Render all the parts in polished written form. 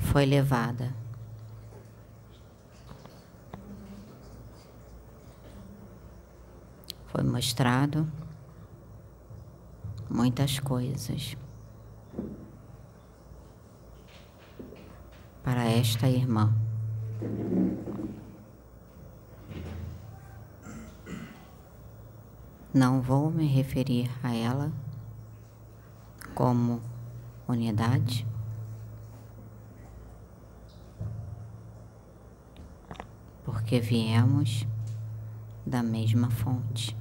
Foi levada. Foi mostrado muitas coisas para esta irmã. Não vou me referir a ela como unidade, porque viemos da mesma fonte.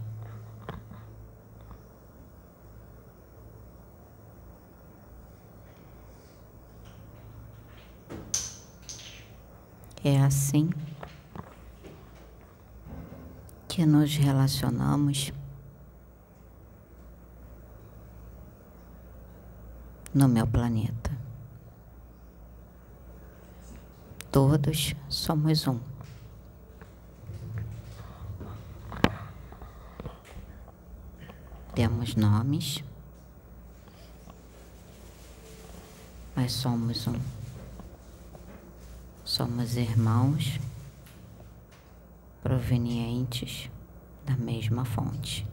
É assim que nos relacionamos no meu planeta. Todos somos um. Temos nomes, mas somos um. Somos irmãos provenientes da mesma fonte.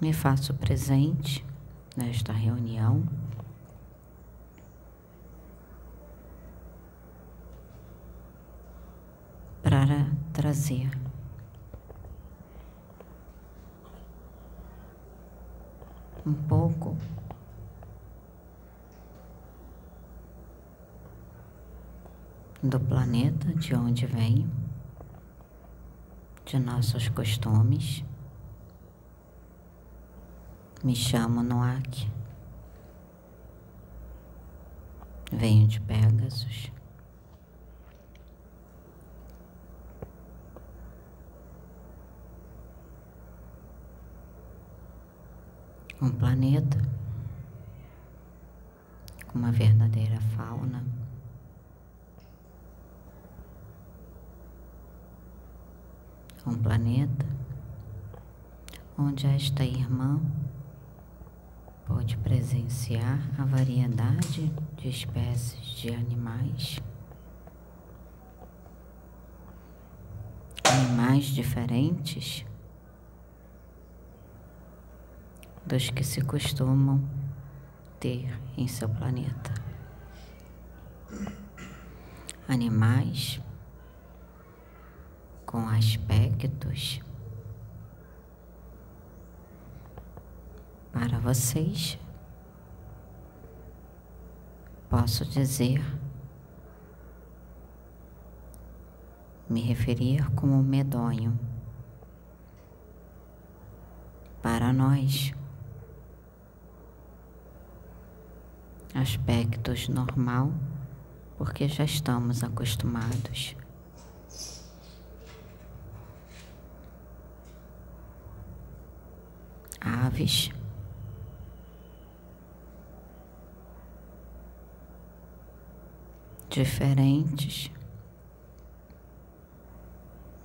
Me faço presente nesta reunião para trazer um pouco do planeta de onde venho, de nossos costumes. Me chamo Noac, venho de Pégasus, um planeta com uma verdadeira fauna, um planeta onde esta irmã pode presenciar a variedade de espécies de animais, animais diferentes dos que se costumam ter em seu planeta, animais com aspectos para vocês, posso dizer, me referir como medonho. Para nós, aspectos normal, porque já estamos acostumados. Aves, diferentes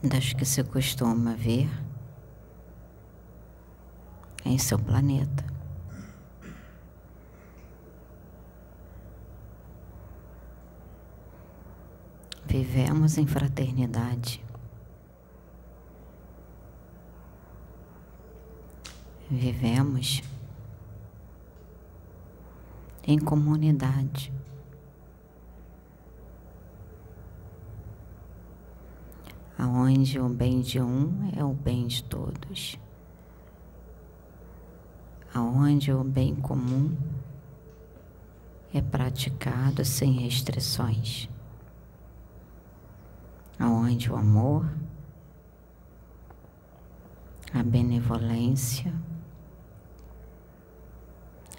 das que se costuma ver em seu planeta. Vivemos em fraternidade, vivemos em comunidade. Aonde o bem de um é o bem de todos. Aonde o bem comum é praticado sem restrições. Aonde o amor, a benevolência,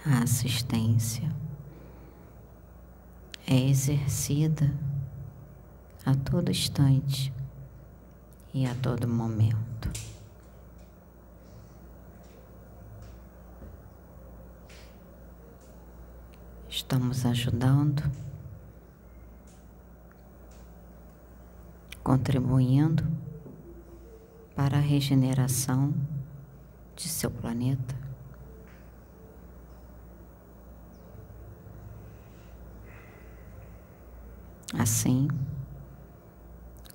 a assistência é exercida a todo instante e a todo momento. Estamos ajudando, contribuindo para a regeneração de seu planeta. Assim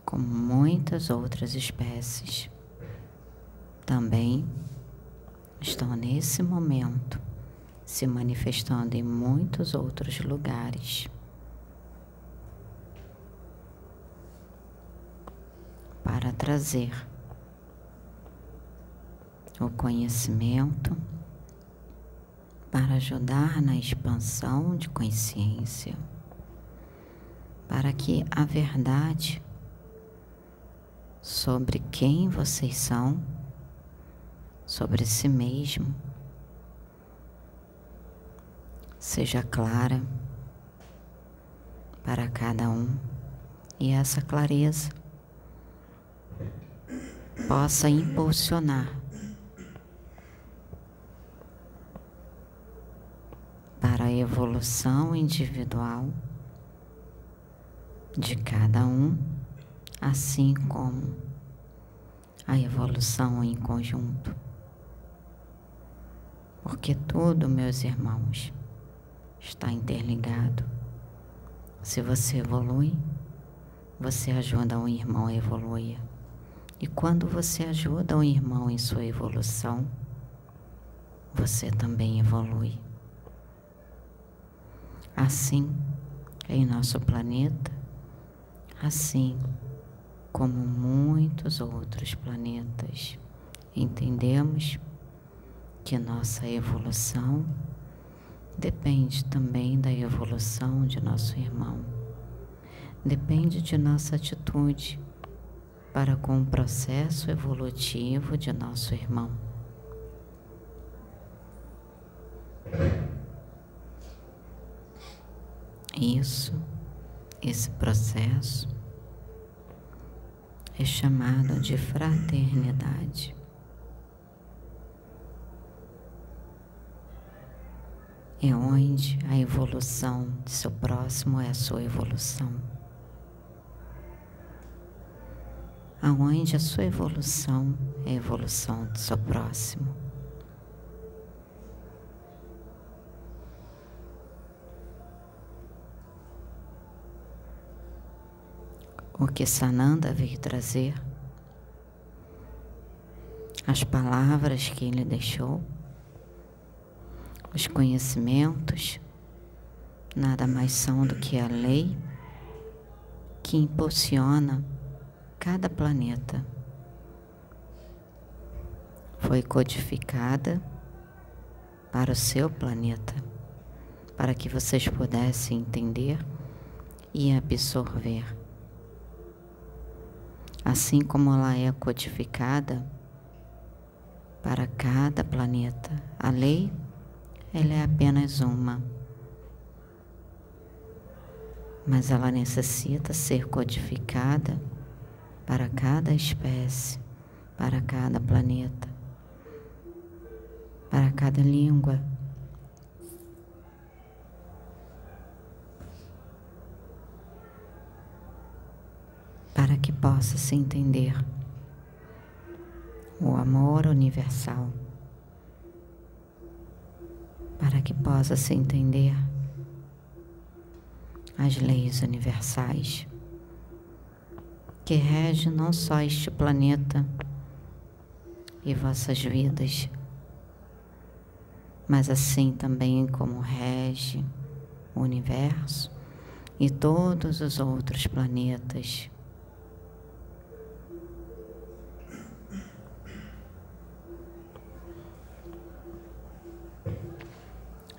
como muitas outras espécies também estão nesse momento se manifestando em muitos outros lugares para trazer o conhecimento para ajudar na expansão de consciência, para que a verdade sobre quem vocês são, sobre si mesmo, seja clara para cada um, e essa clareza possa impulsionar para a evolução individual de cada um, assim como a evolução em conjunto. Porque tudo, meus irmãos, está interligado. Se você evolui, você ajuda um irmão a evoluir. E quando você ajuda um irmão em sua evolução, você também evolui. Assim, em nosso planeta, assim como muitos outros planetas, entendemos que nossa evolução depende também da evolução de nosso irmão. Depende de nossa atitude para com o processo evolutivo de nosso irmão. Esse processo é chamado de fraternidade. É onde a evolução de seu próximo é a sua evolução. Aonde a sua evolução é a evolução do seu próximo. O que Sananda veio trazer, as palavras que ele deixou, os conhecimentos, nada mais são do que a lei que impulsiona cada planeta. Foi codificada para o seu planeta, para que vocês pudessem entender e absorver. Assim como ela é codificada para cada planeta, a lei, ela é apenas uma, mas ela necessita ser codificada para cada espécie, para cada planeta, para cada língua. Para que possa se entender o amor universal, para que possa se entender as leis universais que regem não só este planeta e vossas vidas, mas assim também como rege o universo e todos os outros planetas.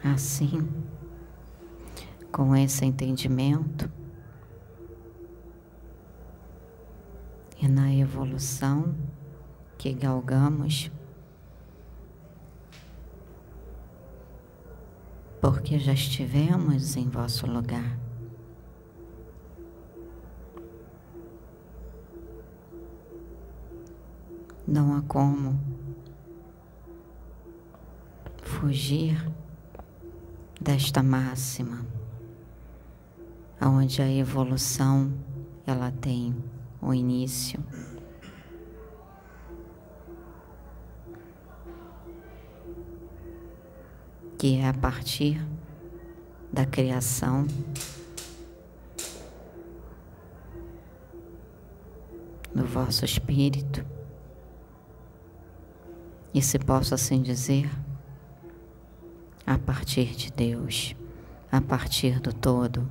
Assim, com esse entendimento e na evolução que galgamos, porque já estivemos em vosso lugar, não há como fugir desta máxima, onde a evolução ela tem o início que a partir da criação do vosso espírito, e se posso assim dizer, a partir de Deus, a partir do todo,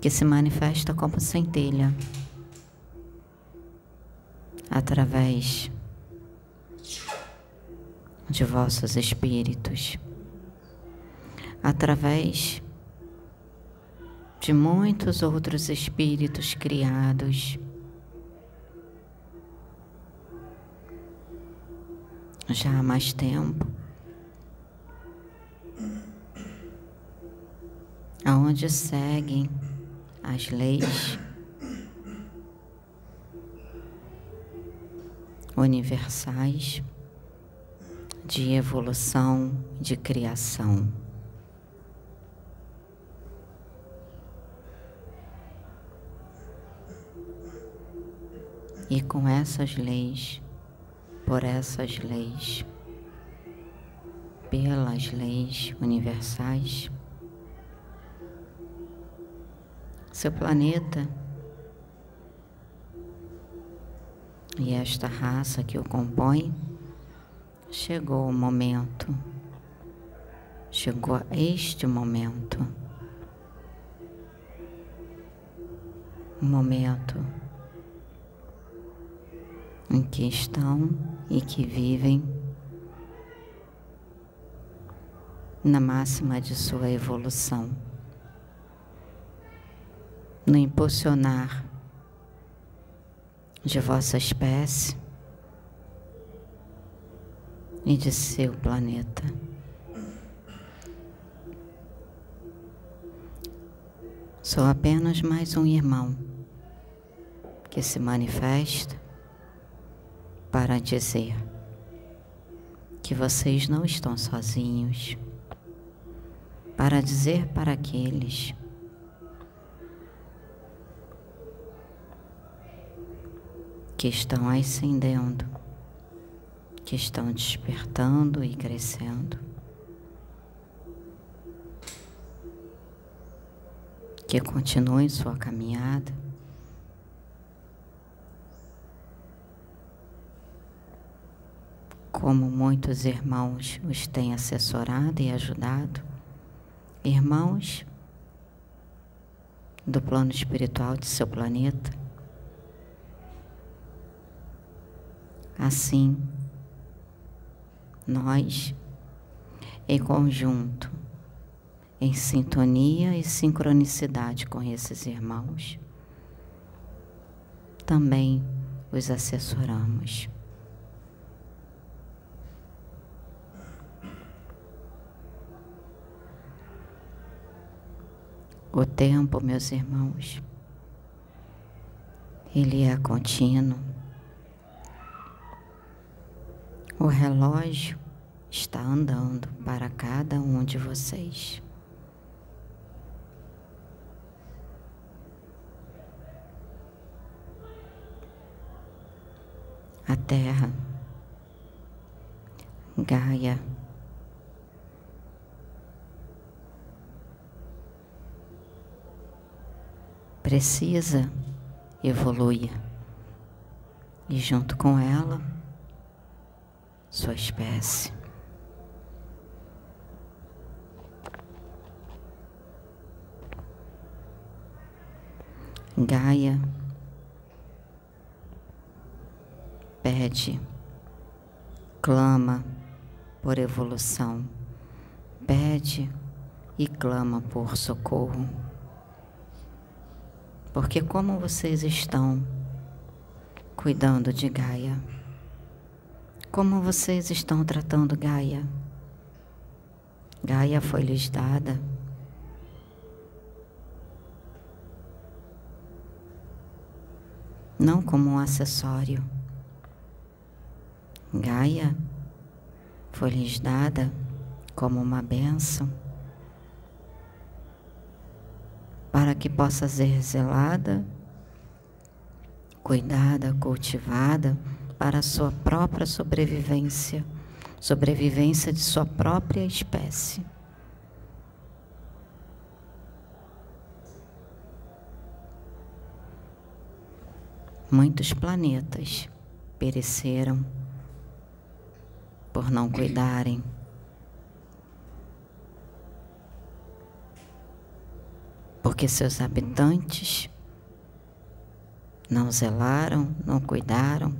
que se manifesta como centelha através de vossos espíritos, através de muitos outros espíritos criados já há mais tempo, aonde seguem as leis universais de evolução, de criação. E com essas leis, por essas leis, pelas leis universais, seu planeta e esta raça que o compõe, chegou o momento, chegou a este momento, o momento em que estão e que vivem na máxima de sua evolução, no impulsionar de vossa espécie e de seu planeta. Sou apenas mais um irmão que se manifesta para dizer que vocês não estão sozinhos, para dizer para aqueles que estão ascendendo, que estão despertando e crescendo, que continuem sua caminhada, como muitos irmãos os têm assessorado e ajudado, irmãos do plano espiritual de seu planeta. Assim, nós, em conjunto, em sintonia e sincronicidade com esses irmãos, também os assessoramos. O tempo, meus irmãos, ele é contínuo. O relógio está andando para cada um de vocês. A Terra, Gaia, precisa evoluir e junto com ela sua espécie. Gaia pede, clama por evolução, pede e clama por socorro, porque como vocês estão cuidando de Gaia, como vocês estão tratando Gaia? Gaia foi-lhes dada não como um acessório. Gaia foi-lhes dada como uma bênção para que possa ser zelada cuidada, cultivada para a sua própria sobrevivência, sobrevivência de sua própria espécie. Muitos planetas pereceram por não cuidarem. Porque seus habitantes não zelaram, não cuidaram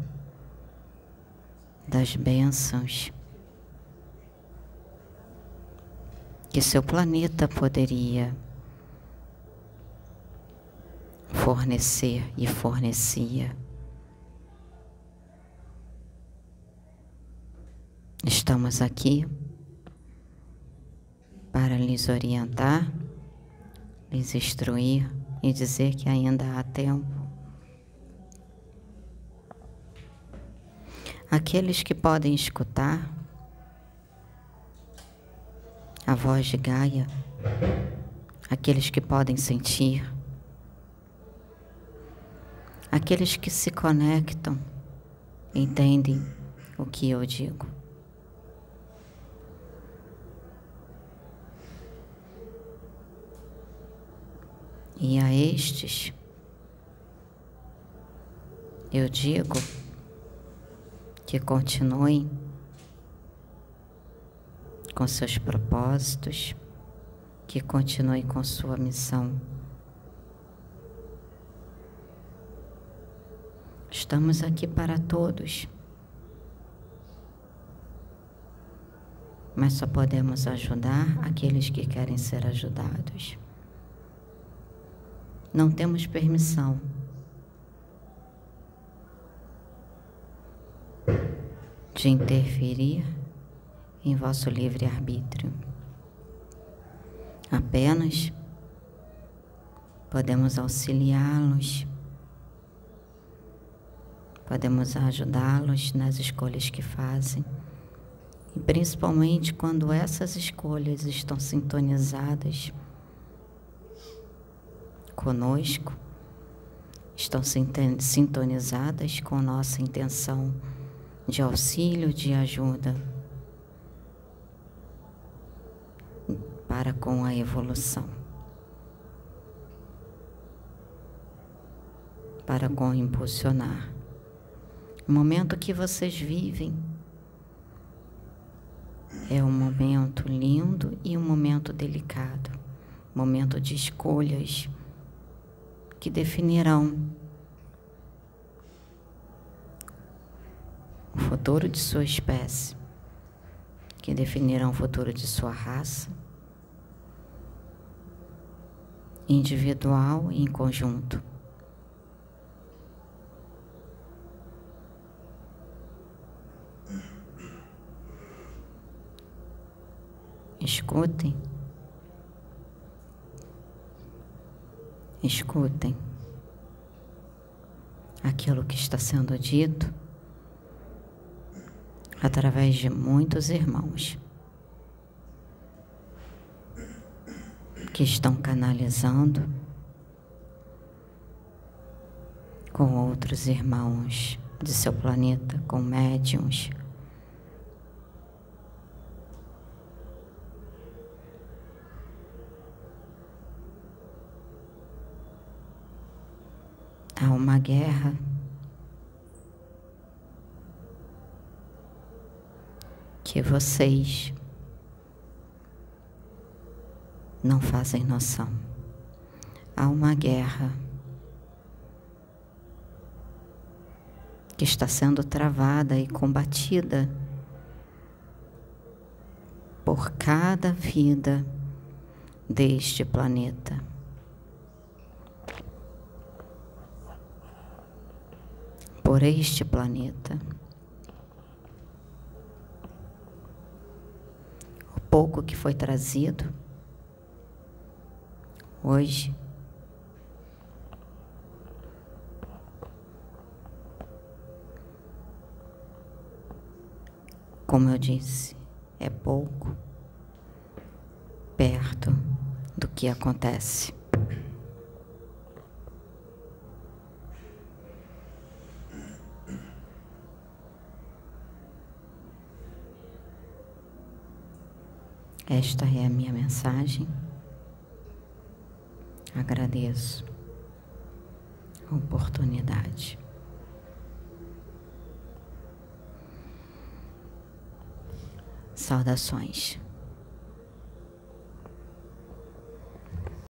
das bênçãos que seu planeta poderia fornecer e fornecia. Estamos aqui para lhes orientar, lhes instruir e dizer que ainda há tempo. Aqueles que podem escutar a voz de Gaia, aqueles que podem sentir, aqueles que se conectam, entendem o que eu digo. E a estes, eu digo que continuem com seus propósitos, que continuem com sua missão. Estamos aqui para todos, mas só podemos ajudar aqueles que querem ser ajudados. Não temos permissão de interferir em vosso livre-arbítrio. Apenas podemos auxiliá-los, podemos ajudá-los nas escolhas que fazem, e principalmente quando essas escolhas estão sintonizadas conosco, estão sintonizadas com nossa intenção de auxílio, de ajuda para com a evolução, para com impulsionar. O momento que vocês vivem é um momento lindo e um momento delicado, momento de escolhas que definirão o futuro de sua espécie, que definirão o futuro de sua raça, individual e em conjunto. Escutem, escutem aquilo que está sendo dito através de muitos irmãos que estão canalizando com outros irmãos de seu planeta, com médiuns, há uma guerra que vocês não fazem noção. Há uma guerra que está sendo travada e combatida por cada vida deste planeta. Por este planeta. Pouco que foi trazido hoje como eu disse, é pouco perto do que acontece Esta é a minha mensagem. Agradeço a oportunidade. Saudações.